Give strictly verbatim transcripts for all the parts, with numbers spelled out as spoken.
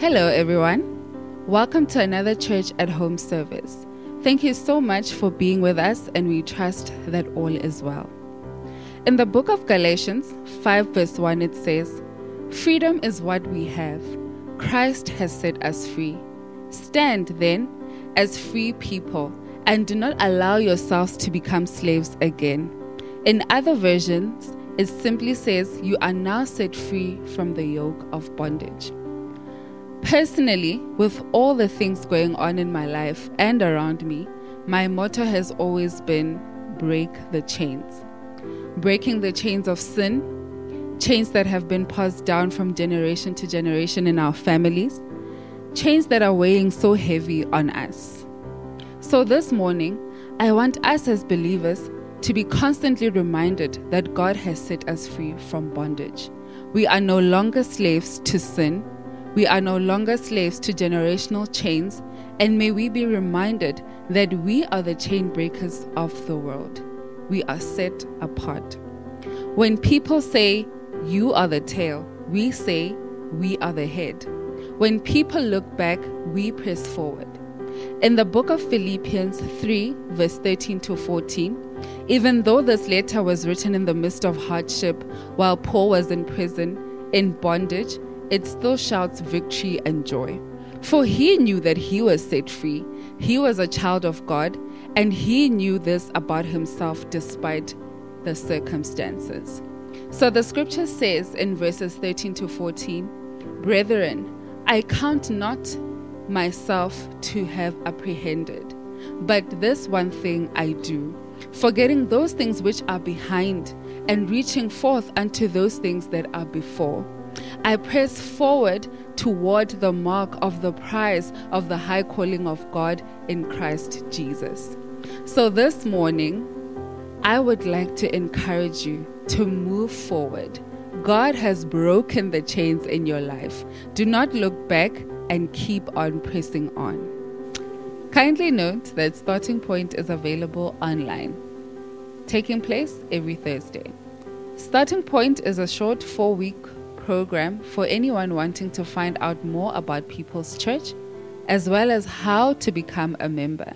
Hello everyone, welcome to another Church at Home service. Thank you so much for being with us, and we trust that all is well. In the book of Galatians five verse one it says, "Freedom is what we have. Christ has set us free. Stand then as free people and do not allow yourselves to become slaves again." In other versions, it simply says, "You are now set free from the yoke of bondage." Personally, with all the things going on in my life and around me, my motto has always been, break the chains. Breaking the chains of sin, chains that have been passed down from generation to generation in our families, chains that are weighing so heavy on us. So this morning, I want us as believers to be constantly reminded that God has set us free from bondage. We are no longer slaves to sin. We are no longer slaves to generational chains. And may we be reminded that we are the chain breakers of the world. We are set apart. When people say, "You are the tail," we say, "We are the head." When people look back, we press forward. In the book of Philippians three, verse thirteen to fourteen, "Even though this letter was written in the midst of hardship, while Paul was in prison, in bondage, it still shouts victory and joy. For he knew that he was set free. He was a child of God, and he knew this about himself despite the circumstances." So the scripture says in verses thirteen to fourteen, "Brethren, I count not myself to have apprehended, but this one thing I do, forgetting those things which are behind and reaching forth unto those things that are before. I press forward toward the mark of the prize of the high calling of God in Christ Jesus." So this morning, I would like to encourage you to move forward. God has broken the chains in your life. Do not look back and keep on pressing on. Kindly note that Starting Point is available online, taking place every Thursday. Starting Point is a short four-week program for anyone wanting to find out more about People's Church, as well as how to become a member.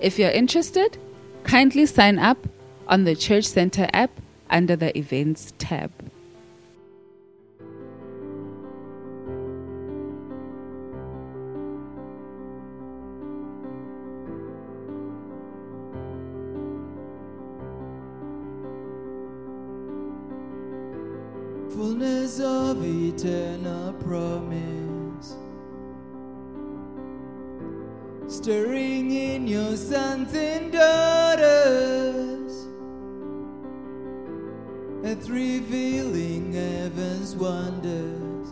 If you're interested, kindly sign up on the Church Center app under the Events tab. Fullness of eternal promise, stirring in your sons and daughters, and revealing heaven's wonders.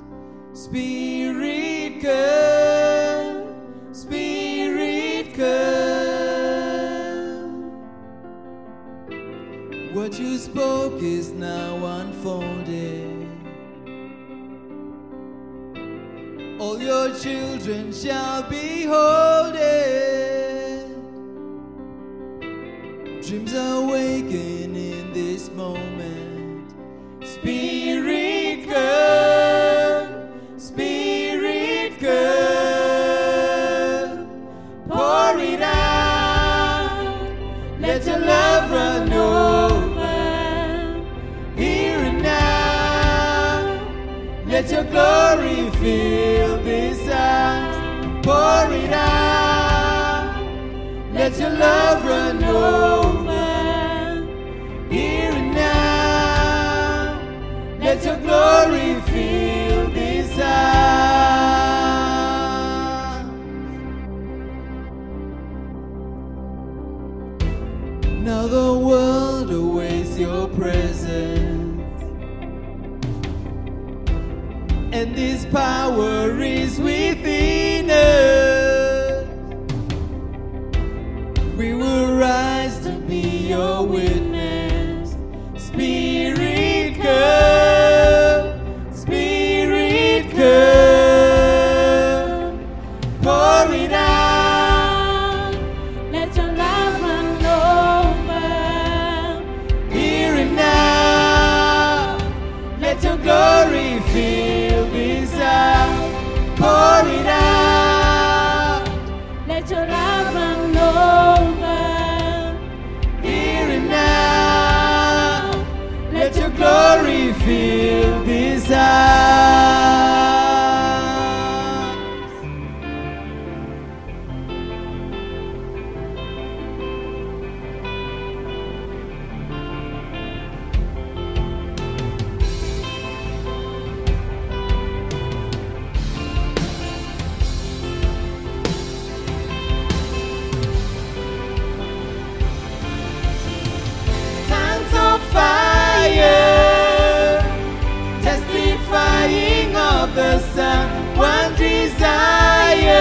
Spirit come, Spirit come. What you spoke is now unfolded. All your children shall behold it. Dreams awaken in this moment. Spirit come, Spirit come. Pour it out, let your love run over. Here and now, let your glory fill. Pour it out, let your love run over. Here and now, let your glory fill this house. Now the world awaits your presence, and this power is within. We will rise to be your witness. Spirit come, Spirit come. Pour it out, let your love run over. Here and now, let your glory fill this house. Pour fulfill desires. Tongues of fire, testifying of the Son, one desire.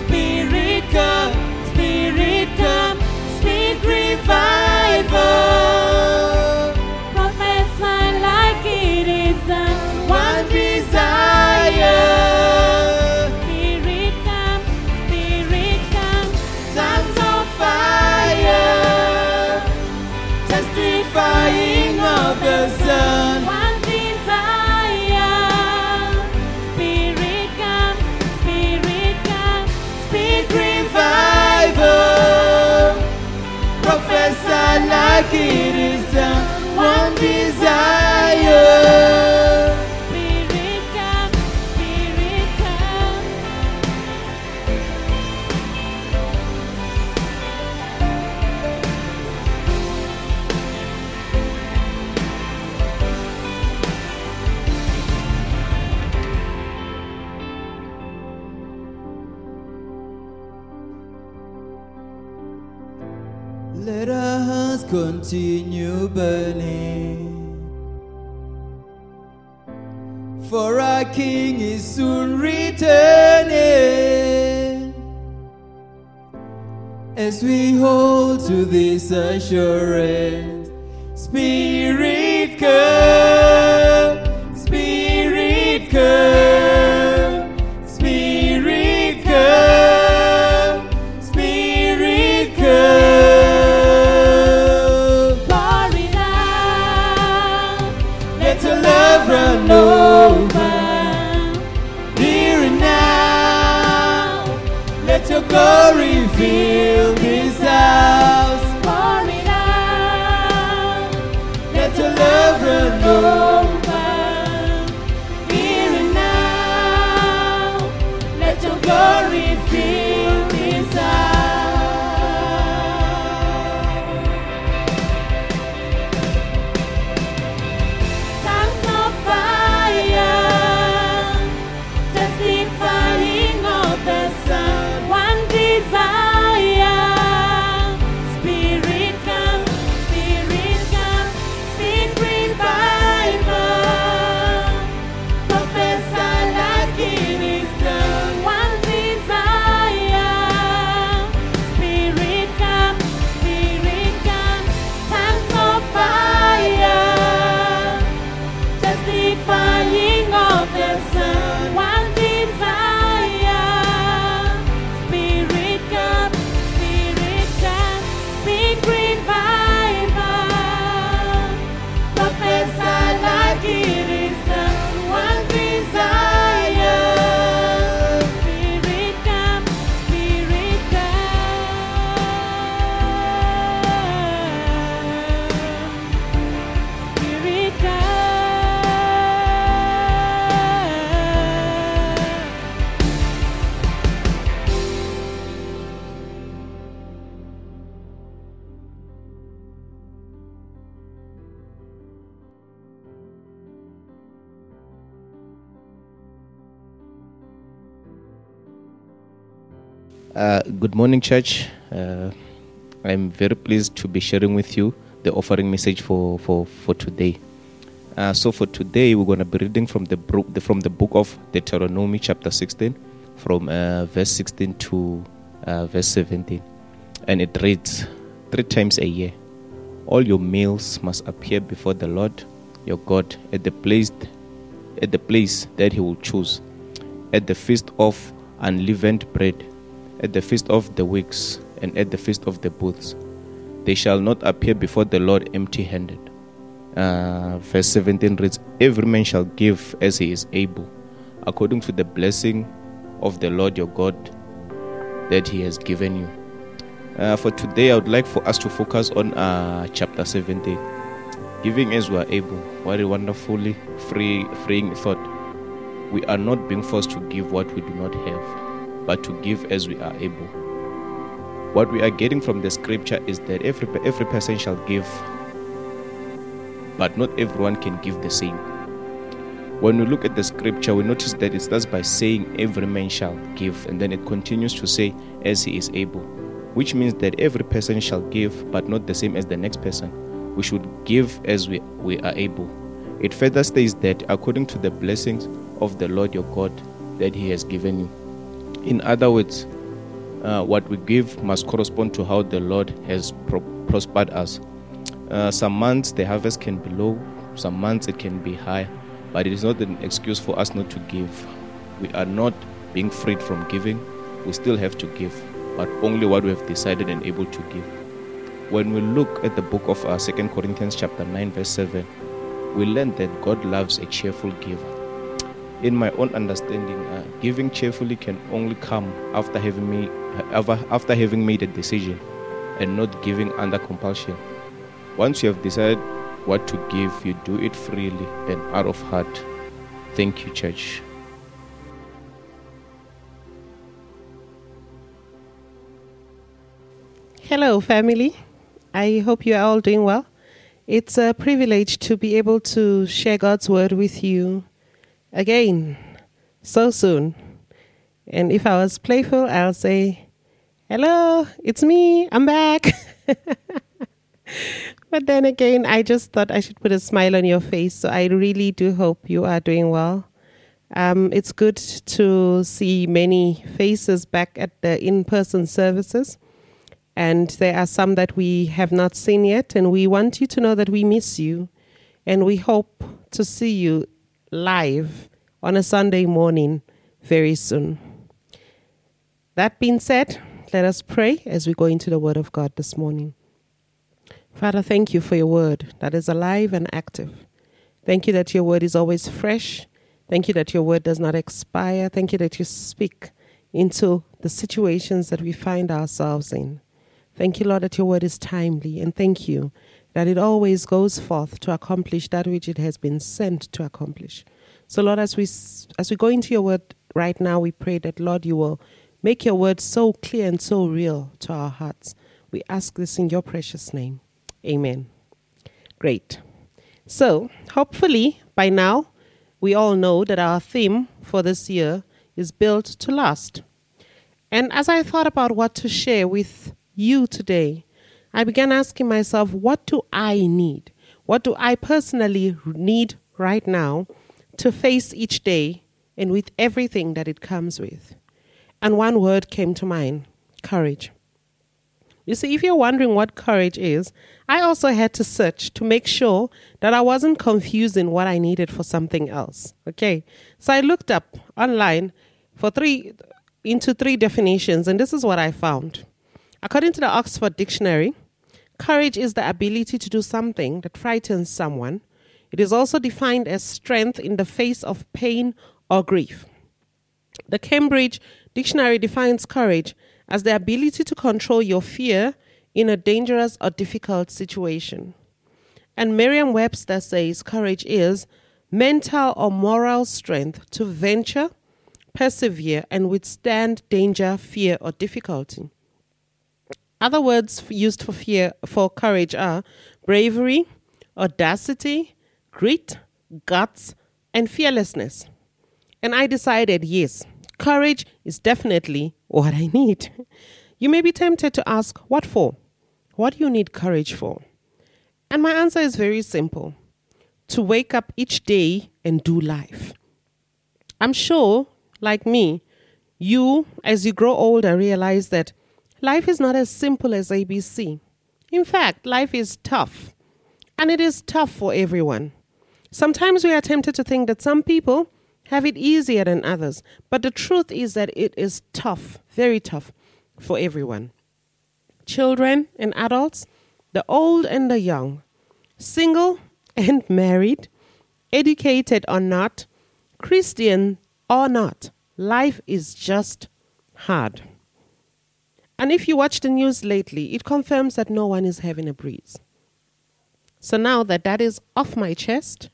Spirit come, Spirit come, Spirit revival. Prophesy like it is done, one desire. Spirit come, Spirit come, Tongues of fire, testifying of the Son. one desire. Spirit come, Spirit come, Spirit revival. Professor like it is done, one desire. Spirit come, Spirit come. Let our hearts continue burning, for our King is soon returning. As we hold to this assurance, Spirit come, Spirit come, Spirit come, Spirit come. Pour it out, let your love run over. Here and now, let your glory fill this house. Pour it out, let your love run over. Here and now, let your glory fill this house. Tongues of fire, testifying of the Son, one desire. Spirit come, Spirit come, Spirit revival. Professor like it is done, one desire. Spirit come, Spirit come, Tongues of fire, testifying of the Son, one desire. Spirit come, Spirit come, Spirit revival. Professor like it is done, one desire. Spirit come, Spirit come. Spirit come. Uh, good morning, church. Uh, I'm very pleased to be sharing with you the offering message for, for, for today. Uh, so for today, we're going to be reading from the, bro- the from the book of Deuteronomy chapter sixteen, from uh, verse sixteen to uh, verse seventeen. And it reads, three times a year, all your males must appear before the Lord your God at the place, at the place that he will choose, at the feast of unleavened bread, at the feast of the weeks, and at the feast of the booths. They shall not appear before the Lord empty-handed. Uh, verse seventeen reads, every man shall give as he is able, according to the blessing of the Lord your God that he has given you. Uh, for today, I would like for us to focus on uh, chapter seventeen. Giving as we are able. What a wonderfully free, freeing thought. We are not being forced to give what we do not have, but to give as we are able. What we are getting from the scripture is that every, every person shall give, but not everyone can give the same. When we look at the scripture, we notice that it starts by saying every man shall give, and then it continues to say as he is able, which means that every person shall give, but not the same as the next person. We should give as we, we are able. It further states that according to the blessings of the Lord your God that he has given you. In other words, uh, what we give must correspond to how the Lord has pro- prospered us. Uh, some months the harvest can be low, some months it can be high, but it is not an excuse for us not to give. We are not being freed from giving. We still have to give, but only what we have decided and able to give. When we look at the book of uh, Second Corinthians chapter nine verse seven, we learn that God loves a cheerful giver. In my own understanding, uh, giving cheerfully can only come after having made, after having made a decision, and not giving under compulsion. Once you have decided what to give, you do it freely and out of heart. Thank you, church. Hello, family. I hope you are all doing well. It's a privilege to be able to share God's word with you again, so soon. And if I was playful, I'll say, hello, it's me, I'm back. But then again, I just thought I should put a smile on your face. So I really do hope you are doing well. Um, it's good to see many faces back at the in-person services. And there are some that we have not seen yet. And we want you to know that we miss you. And we hope to see you live on a Sunday morning very soon. That being said, let us pray as we go into the Word of God this morning. Father, thank you for your Word that is alive and active. Thank you that your Word is always fresh. Thank you that your Word does not expire. Thank you that you speak into the situations that we find ourselves in. Thank you, Lord, that your Word is timely, and thank you that it always goes forth to accomplish that which it has been sent to accomplish. So, Lord, as we as we go into your word right now, we pray that, Lord, you will make your word so clear and so real to our hearts. We ask this in your precious name. Amen. Great. So, hopefully, by now, we all know that our theme for this year is Built to Last. And as I thought about what to share with you today, I began asking myself, what do I need? What do I personally need right now to face each day and with everything that it comes with? And one word came to mind, courage. You see, if you're wondering what courage is, I also had to search to make sure that I wasn't confusing what I needed for something else. Okay, so I looked up online for three into three definitions, and this is what I found. According to the Oxford Dictionary, courage is the ability to do something that frightens someone. It is also defined as strength in the face of pain or grief. The Cambridge Dictionary defines courage as the ability to control your fear in a dangerous or difficult situation. And Merriam-Webster says courage is mental or moral strength to venture, persevere, and withstand danger, fear, or difficulty. Other words used for fear for courage are bravery, audacity, grit, guts, and fearlessness. And I decided, yes, courage is definitely what I need. You may be tempted to ask, what for? What do you need courage for? And my answer is very simple. To wake up each day and do life. I'm sure, like me, you, as you grow older, realize that life is not as simple as A B C. In fact, life is tough. And it is tough for everyone. Sometimes we are tempted to think that some people have it easier than others. But the truth is that it is tough, very tough for everyone. Children and adults, the old and the young, single and married, educated or not, Christian or not, life is just hard. And if you watch the news lately, it confirms that no one is having a breeze. So now that that is off my chest,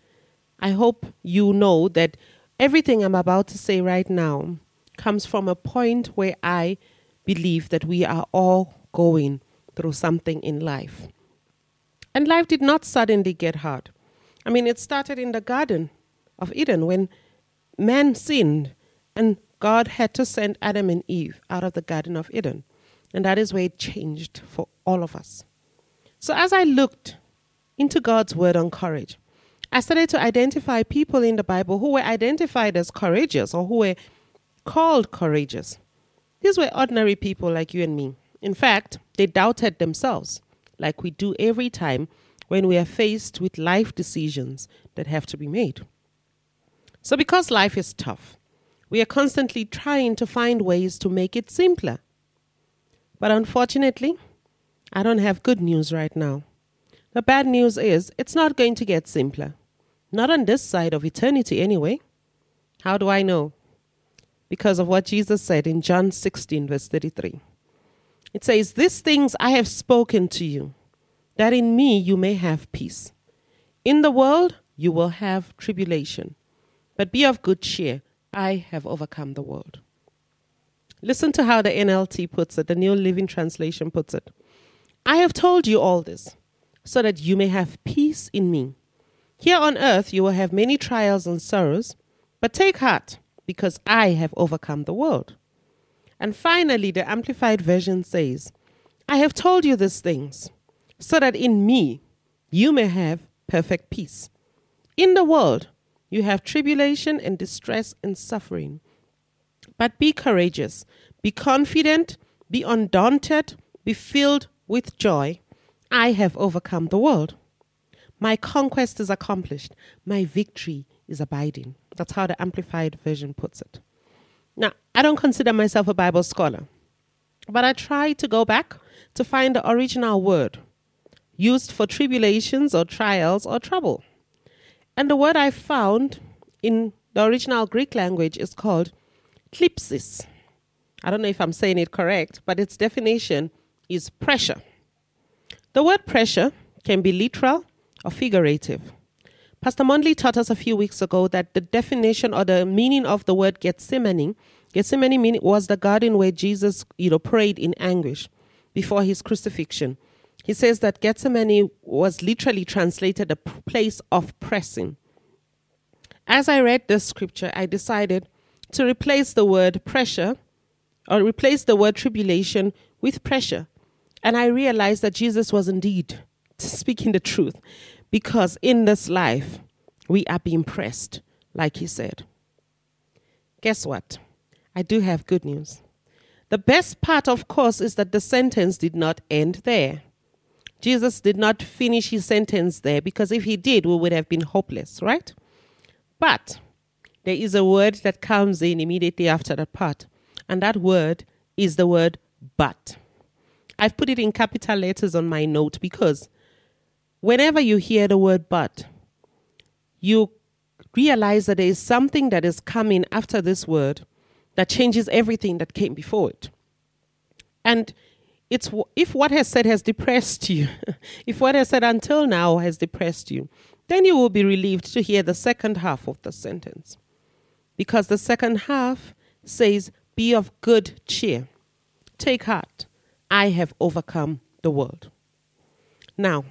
I hope you know that everything I'm about to say right now comes from a point where I believe that we are all going through something in life. And life did not suddenly get hard. I mean, it started in the Garden of Eden when man sinned and God had to send Adam and Eve out of the Garden of Eden. And that is where it changed for all of us. So as I looked into God's word on courage, I started to identify people in the Bible who were identified as courageous or who were called courageous. These were ordinary people like you and me. In fact, they doubted themselves, like we do every time when we are faced with life decisions that have to be made. So because life is tough, we are constantly trying to find ways to make it simpler. But unfortunately, I don't have good news right now. The bad news is it's not going to get simpler. Not on this side of eternity anyway. How do I know? Because of what Jesus said in John sixteen, verse thirty-three. It says, "These things I have spoken to you, that in me you may have peace. In the world you will have tribulation, but be of good cheer. I have overcome the world." Listen to how the N L T puts it, the New Living Translation puts it. "I have told you all this, so that you may have peace in me. Here on earth you will have many trials and sorrows, but take heart, because I have overcome the world." And finally, the Amplified Version says, "I have told you these things, so that in me you may have perfect peace. In the world you have tribulation and distress and suffering. But be courageous, be confident, be undaunted, be filled with joy. I have overcome the world. My conquest is accomplished. My victory is abiding." That's how the Amplified Version puts it. Now, I don't consider myself a Bible scholar, but I try to go back to find the original word used for tribulations or trials or trouble. And the word I found in the original Greek language is called klipsis. I don't know if I'm saying it correct, but its definition is pressure. The word pressure can be literal or figurative. Pastor Mondley taught us a few weeks ago that the definition or the meaning of the word Gethsemane, Gethsemane was the garden where Jesus, you know, prayed in anguish before his crucifixion. He says that Gethsemane was literally translated a place of pressing. As I read this scripture, I decided to replace the word pressure or replace the word tribulation with pressure. And I realized that Jesus was indeed speaking the truth, because in this life, we are being pressed, like he said. Guess what? I do have good news. The best part, of course, is that the sentence did not end there. Jesus did not finish his sentence there, because if he did, we would have been hopeless, right? But there is a word that comes in immediately after that part, and that word is the word "but." I've put it in capital letters on my note because whenever you hear the word "but," you realize that there is something that is coming after this word that changes everything that came before it. And It's if what has said has depressed you, if what has said until now has depressed you, then you will be relieved to hear the second half of the sentence. Because the second half says, "Be of good cheer. Take heart. I have overcome the world." Now,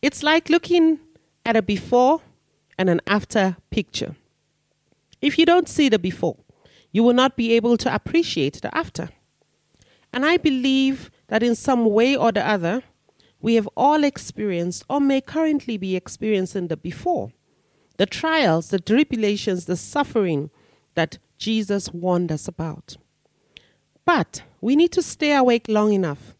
it's like looking at a before and an after picture. If you don't see the before, you will not be able to appreciate the after. And I believe that in some way or the other, we have all experienced or may currently be experiencing the before, the trials, the tribulations, the suffering that Jesus warned us about. But we need to stay awake long enough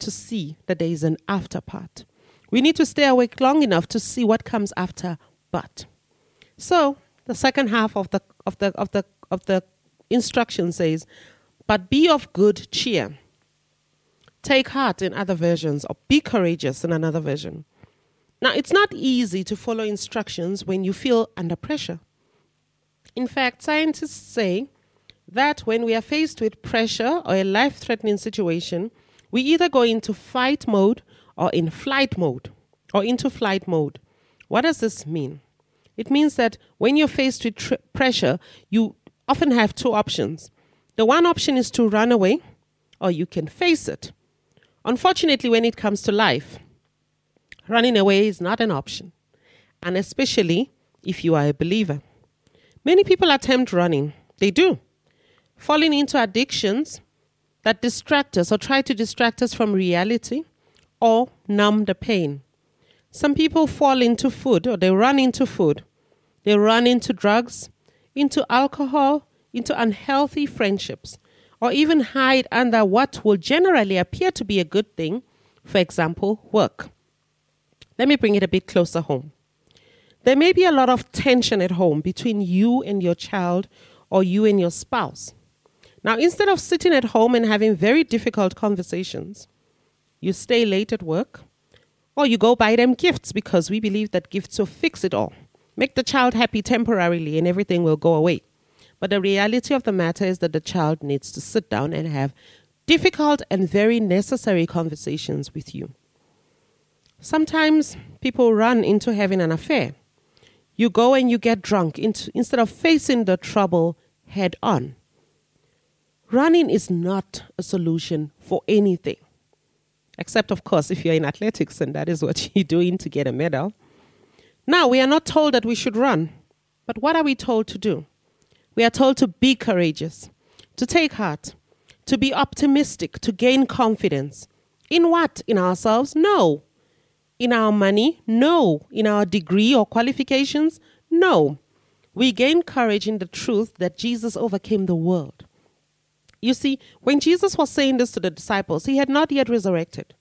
to see that there is an after part. We need to stay awake long enough to see what comes after but. So the second half of the of the of the of the instruction says, "But be of good cheer. Take heart" in other versions, or "be courageous" in another version. Now, it's not easy to follow instructions when you feel under pressure. In fact, scientists say that when we are faced with pressure or a life-threatening situation, we either go into fight mode or in flight mode, or into flight mode. What does this mean? It means that when you're faced with tr- pressure, you often have two options. The one option is to run away, or you can face it. Unfortunately, when it comes to life, running away is not an option, and especially if you are a believer. Many people attempt running. They do. Falling into addictions that distract us or try to distract us from reality or numb the pain. Some people fall into food, or they run into food. They run into drugs, into alcohol, into unhealthy friendships, or even hide under what will generally appear to be a good thing, for example, work. Let me bring it a bit closer home. There may be a lot of tension at home between you and your child or you and your spouse. Now, instead of sitting at home and having very difficult conversations, you stay late at work, or you go buy them gifts because we believe that gifts will fix it all. Make the child happy temporarily and everything will go away. But the reality of the matter is that the child needs to sit down and have difficult and very necessary conversations with you. Sometimes people run into having an affair. You go and you get drunk into, instead of facing the trouble head on. Running is not a solution for anything. Except, of course, if you're in athletics and that is what you're doing to get a medal. Now, we are not told that we should run. But what are we told to do? We are told to be courageous, to take heart, to be optimistic, to gain confidence. In what? In ourselves? No. In our money? No. In our degree or qualifications? No. We gain courage in the truth that Jesus overcame the world. You see, when Jesus was saying this to the disciples, he had not yet resurrected.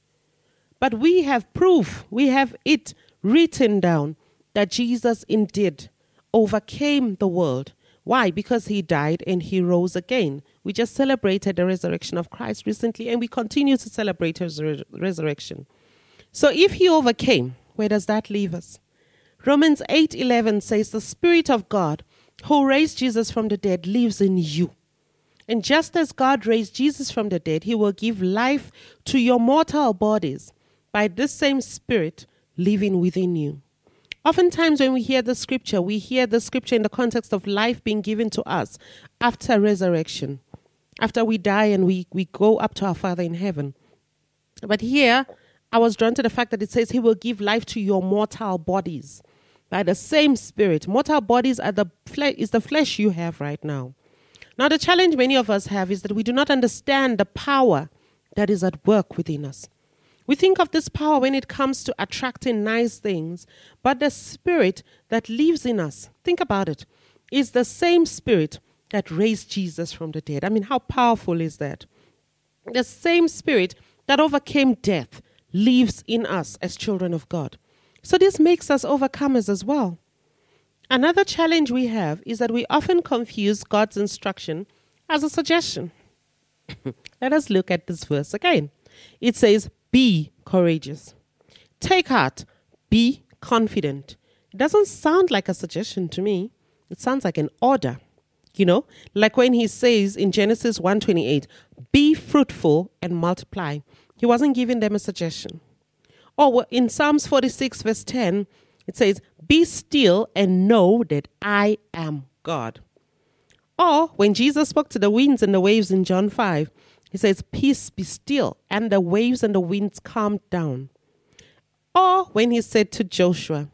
But we have proof, we have it written down that Jesus indeed overcame the world. Why? Because he died and he rose again. We just celebrated the resurrection of Christ recently, and we continue to celebrate his re- resurrection. So if he overcame, where does that leave us? Romans eight eleven says, the Spirit of God who raised Jesus from the dead lives in you. And just as God raised Jesus from the dead, he will give life to your mortal bodies by this same Spirit living within you. Oftentimes when we hear the scripture, we hear the scripture in the context of life being given to us after resurrection, after we die and we, we go up to our Father in heaven. But here, I was drawn to the fact that it says he will give life to your mortal bodies by the same Spirit. Mortal bodies are the fle- is the flesh you have right now. Now, the challenge many of us have is that we do not understand the power that is at work within us. We think of this power when it comes to attracting nice things, but the Spirit that lives in us, think about it, is the same Spirit that raised Jesus from the dead. I mean, how powerful is that? The same Spirit that overcame death lives in us as children of God. So this makes us overcomers as well. Another challenge we have is that we often confuse God's instruction as a suggestion. Let us look at this verse again. It says, be courageous. Take heart. Be confident. It doesn't sound like a suggestion to me. It sounds like an order. You know, like when he says in Genesis one twenty-eight, be fruitful and multiply. He wasn't giving them a suggestion. Or in Psalms forty-six verse ten, it says, be still and know that I am God. Or when Jesus spoke to the winds and the waves in John five, he says, peace be still, and the waves and the winds calmed down. Or when he said to Joshua,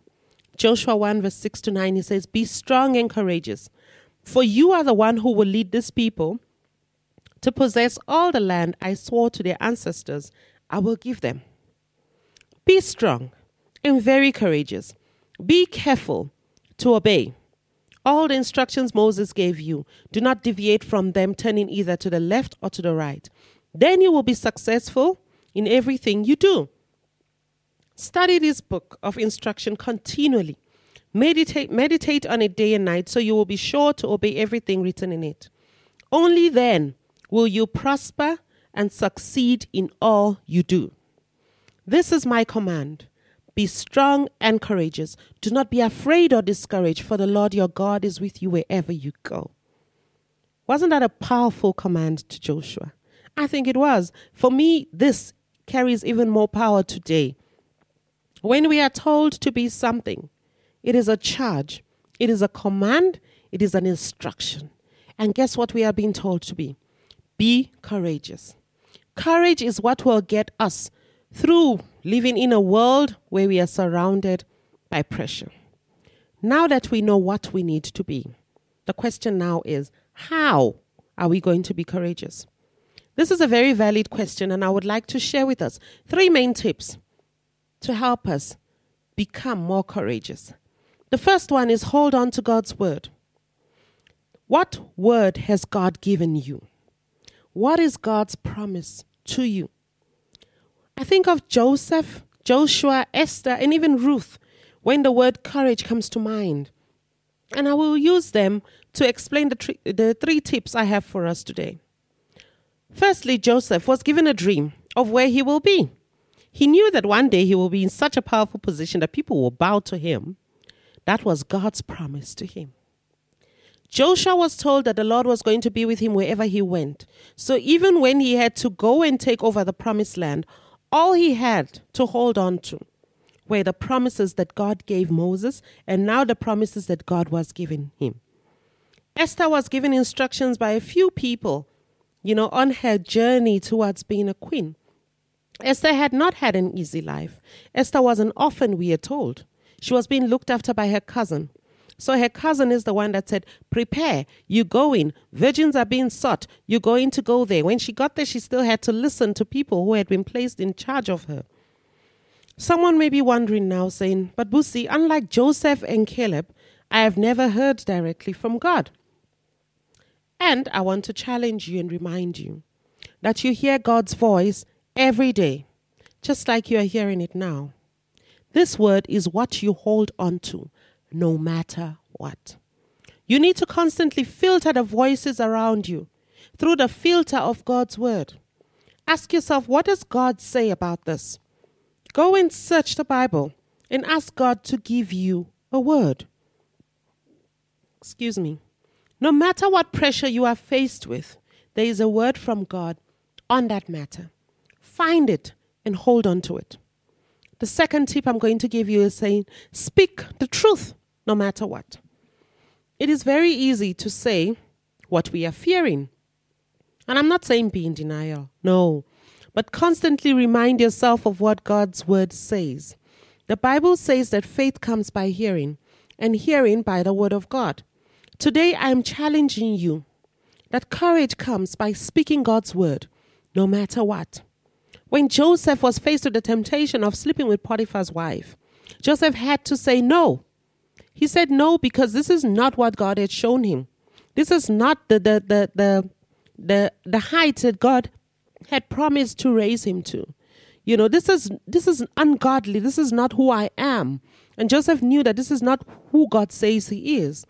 Joshua one verse six to nine, he says, be strong and courageous, for you are the one who will lead this people to possess all the land I swore to their ancestors I will give them. Be strong and very courageous. Be careful to obey all the instructions Moses gave you. Do not deviate from them, turning either to the left or to the right. Then you will be successful in everything you do. Study this book of instruction continually. Meditate, meditate on it day and night, so you will be sure to obey everything written in it. Only then will you prosper and succeed in all you do. This is my command. Be strong and courageous. Do not be afraid or discouraged, for the Lord your God is with you wherever you go. Wasn't that a powerful command to Joshua? I think it was. For me, this carries even more power today. When we are told to be something, it is a charge, it is a command, it is an instruction. And guess what we are being told to be? Be courageous. Courage is what will get us through living in a world where we are surrounded by pressure. Now that we know what we need to be, the question now is, how are we going to be courageous? This is a very valid question, and I would like to share with us three main tips to help us become more courageous. The first one is hold on to God's word. What word has God given you? What is God's promise to you? I think of Joseph, Joshua, Esther, and even Ruth when the word courage comes to mind. And I will use them to explain the, tri- the three tips I have for us today. Firstly, Joseph was given a dream of where he will be. He knew that one day he will be in such a powerful position that people will bow to him. That was God's promise to him. Joshua was told that the Lord was going to be with him wherever he went. So even when he had to go and take over the promised land, all he had to hold on to were the promises that God gave Moses and now the promises that God was giving him. Esther was given instructions by a few people, you know, on her journey towards being a queen. Esther had not had an easy life. Esther was an orphan, we are told. She was being looked after by her cousin. So her cousin is the one that said, prepare, you go in, virgins are being sought, you're going to go there. When she got there, she still had to listen to people who had been placed in charge of her. Someone may be wondering now saying, but Busi, unlike Joseph and Caleb, I have never heard directly from God. And I want to challenge you and remind you that you hear God's voice every day, just like you are hearing it now. This word is what you hold on to, no matter what. You need to constantly filter the voices around you through the filter of God's word. Ask yourself, what does God say about this? Go and search the Bible and ask God to give you a word. Excuse me. No matter what pressure you are faced with, there is a word from God on that matter. Find it and hold on to it. The second tip I'm going to give you is saying, speak the truth no matter what. It is very easy to say what we are fearing. And I'm not saying be in denial, no. But constantly remind yourself of what God's word says. The Bible says that faith comes by hearing, and hearing by the word of God. Today I am challenging you that courage comes by speaking God's word, no matter what. When Joseph was faced with the temptation of sleeping with Potiphar's wife, Joseph had to say no. He said no because this is not what God had shown him. This is not the the the the the, the height that God had promised to raise him to. You know, this is this is ungodly. This is not who I am. And Joseph knew that this is not who God says he is.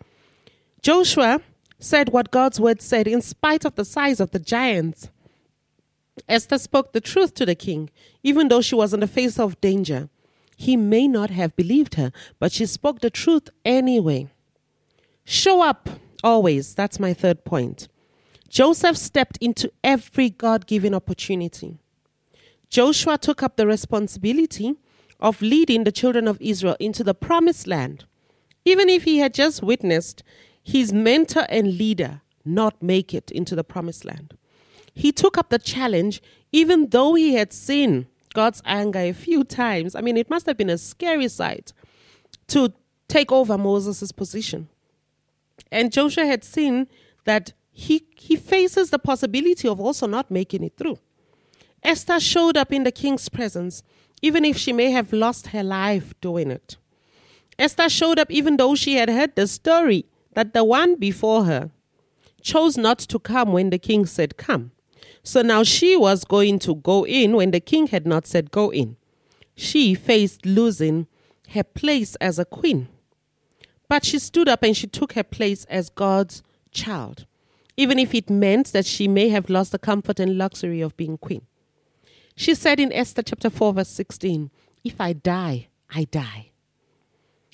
Joshua said what God's word said in spite of the size of the giants. Esther spoke the truth to the king, even though she was in the face of danger. He may not have believed her, but she spoke the truth anyway. Show up always. That's my third point. Joseph stepped into every God-given opportunity. Joshua took up the responsibility of leading the children of Israel into the promised land, even if he had just witnessed his mentor and leader not make it into the promised land. He took up the challenge, even though he had seen God's anger a few times. I mean, it must have been a scary sight to take over Moses' position. And Joshua had seen that he, he faces the possibility of also not making it through. Esther showed up in the king's presence, even if she may have lost her life doing it. Esther showed up even though she had heard the story that the one before her chose not to come when the king said come. So now she was going to go in when the king had not said go in. She faced losing her place as a queen. But she stood up and she took her place as God's child, even if it meant that she may have lost the comfort and luxury of being queen. She said in Esther chapter four, verse sixteen, if I die, I die.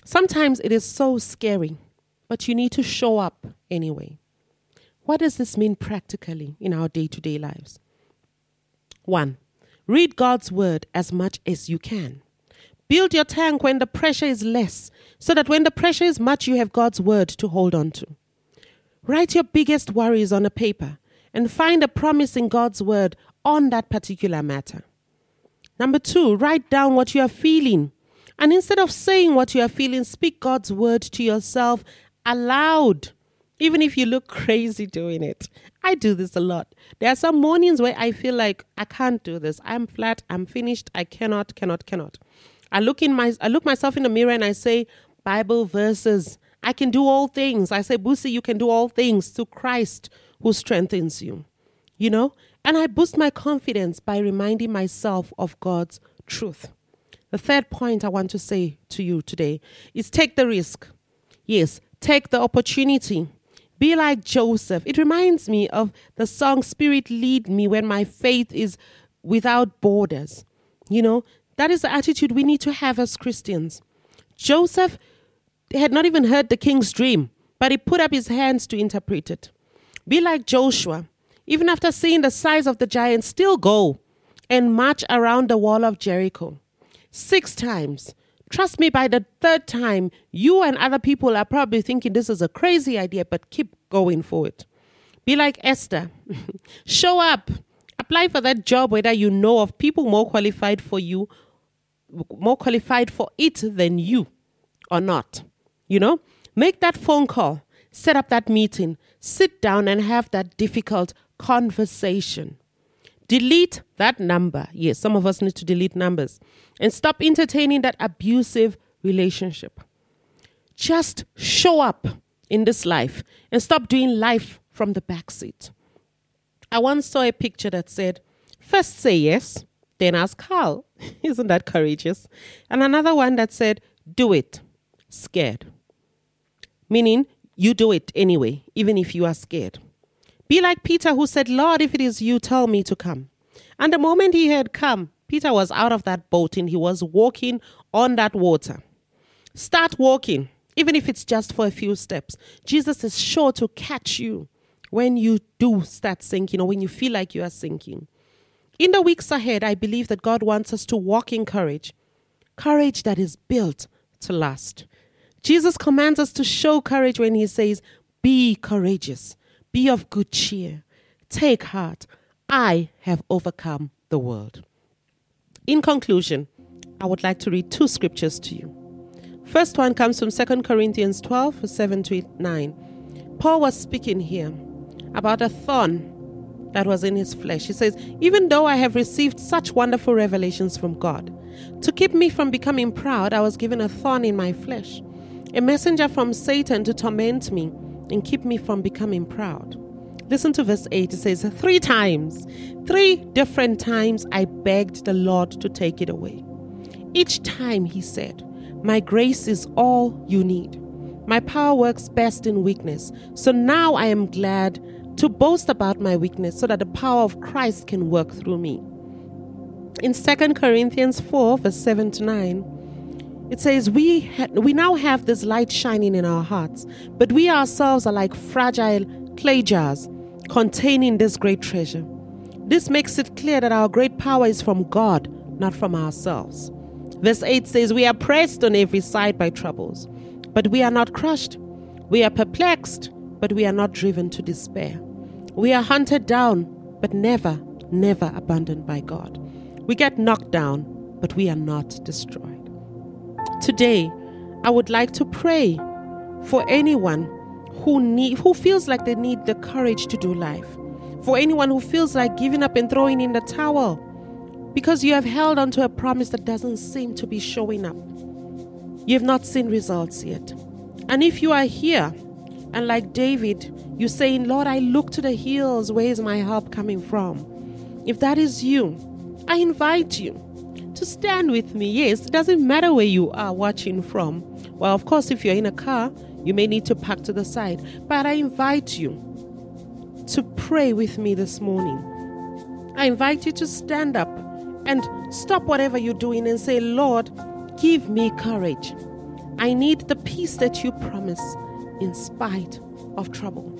Sometimes it is so scary, but you need to show up anyway. What does this mean practically in our day-to-day lives? One, read God's word as much as you can. Build your tank when the pressure is less, so that when the pressure is much, you have God's word to hold on to. Write your biggest worries on a paper and find a promise in God's word on that particular matter. Number two, write down what you are feeling. And instead of saying what you are feeling, speak God's word to yourself aloud, even if you look crazy doing it. I do this a lot. There are some mornings where I feel like I can't do this. I'm flat. I'm finished. I cannot, cannot, cannot. I look in my, I look myself in the mirror and I say, Bible verses. I can do all things. I say, Busi, you can do all things through Christ who strengthens you. You know? And I boost my confidence by reminding myself of God's truth. The third point I want to say to you today is take the risk. Yes, take the opportunity. Be like Joseph. It reminds me of the song, Spirit Lead Me When My Faith Is Without Borders. You know, that is the attitude we need to have as Christians. Joseph had not even heard the king's dream, but he put up his hands to interpret it. Be like Joshua. Even after seeing the size of the giant, still go and march around the wall of Jericho. Six times. Trust me, by the third time, you and other people are probably thinking this is a crazy idea, but keep going for it. Be like Esther. Show up. Apply for that job, whether you know of people more qualified for you, more qualified for it than you or not. You know, make that phone call. Set up that meeting. Sit down and have that difficult conversation. Delete that number. Yes, some of us need to delete numbers. And stop entertaining that abusive relationship. Just show up in this life and stop doing life from the backseat. I once saw a picture that said, first say yes, then ask how. Isn't that courageous? And another one that said, do it, scared. Meaning, you do it anyway, even if you are scared. Be like Peter, who said, Lord, if it is you, tell me to come. And the moment he had come, Peter was out of that boat and he was walking on that water. Start walking, even if it's just for a few steps. Jesus is sure to catch you when you do start sinking or when you feel like you are sinking. In the weeks ahead, I believe that God wants us to walk in courage. Courage that is built to last. Jesus commands us to show courage when he says, be courageous, be of good cheer, take heart, I have overcome the world. In conclusion, I would like to read two scriptures to you. First one comes from Second Corinthians twelve, seven to nine. Paul was speaking here about a thorn that was in his flesh. He says, even though I have received such wonderful revelations from God, to keep me from becoming proud, I was given a thorn in my flesh. A messenger from Satan to torment me and keep me from becoming proud. Listen to verse eight. It says, three times, three different times I begged the Lord to take it away. Each time he said, my grace is all you need. My power works best in weakness. So now I am glad to boast about my weakness so that the power of Christ can work through me. In Second Corinthians four, verse seven to nine, it says, we ha- we now have this light shining in our hearts, but we ourselves are like fragile clay jars containing this great treasure. This makes it clear that our great power is from God, not from ourselves. Verse eight says, we are pressed on every side by troubles, but we are not crushed. We are perplexed, but we are not driven to despair. We are hunted down, but never, never abandoned by God. We get knocked down, but we are not destroyed. Today, I would like to pray for anyone who need, who feels like they need the courage to do life. For anyone who feels like giving up and throwing in the towel because you have held onto a promise that doesn't seem to be showing up. You have not seen results yet. And if you are here and like David, you're saying, Lord, I look to the hills. Where is my help coming from? If that is you, I invite you to stand with me. Yes, it doesn't matter where you are watching from. Well, of course, if you're in a car, you may need to park to the side. But I invite you to pray with me this morning. I invite you to stand up and stop whatever you're doing and say, Lord, give me courage. I need the peace that you promise in spite of trouble.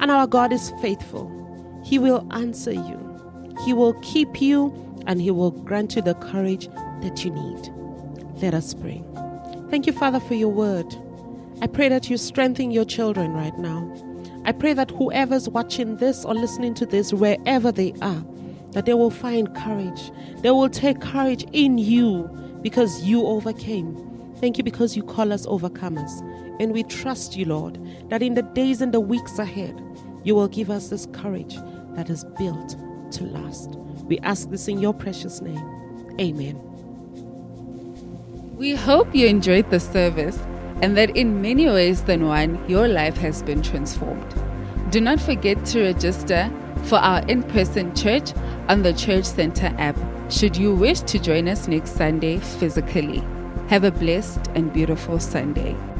And our God is faithful. He will answer you. He will keep you. And he will grant you the courage that you need. Let us pray. Thank you, Father, for your word. I pray that you strengthen your children right now. I pray that whoever's watching this or listening to this, wherever they are, that they will find courage. They will take courage in you because you overcame. Thank you because you call us overcomers. And we trust you, Lord, that in the days and the weeks ahead, you will give us this courage that is built to last. We ask this in your precious name. Amen. We hope you enjoyed the service and that in many ways than one, your life has been transformed. Do not forget to register for our in-person church on the Church Center app, should you wish to join us next Sunday physically. Have a blessed and beautiful Sunday.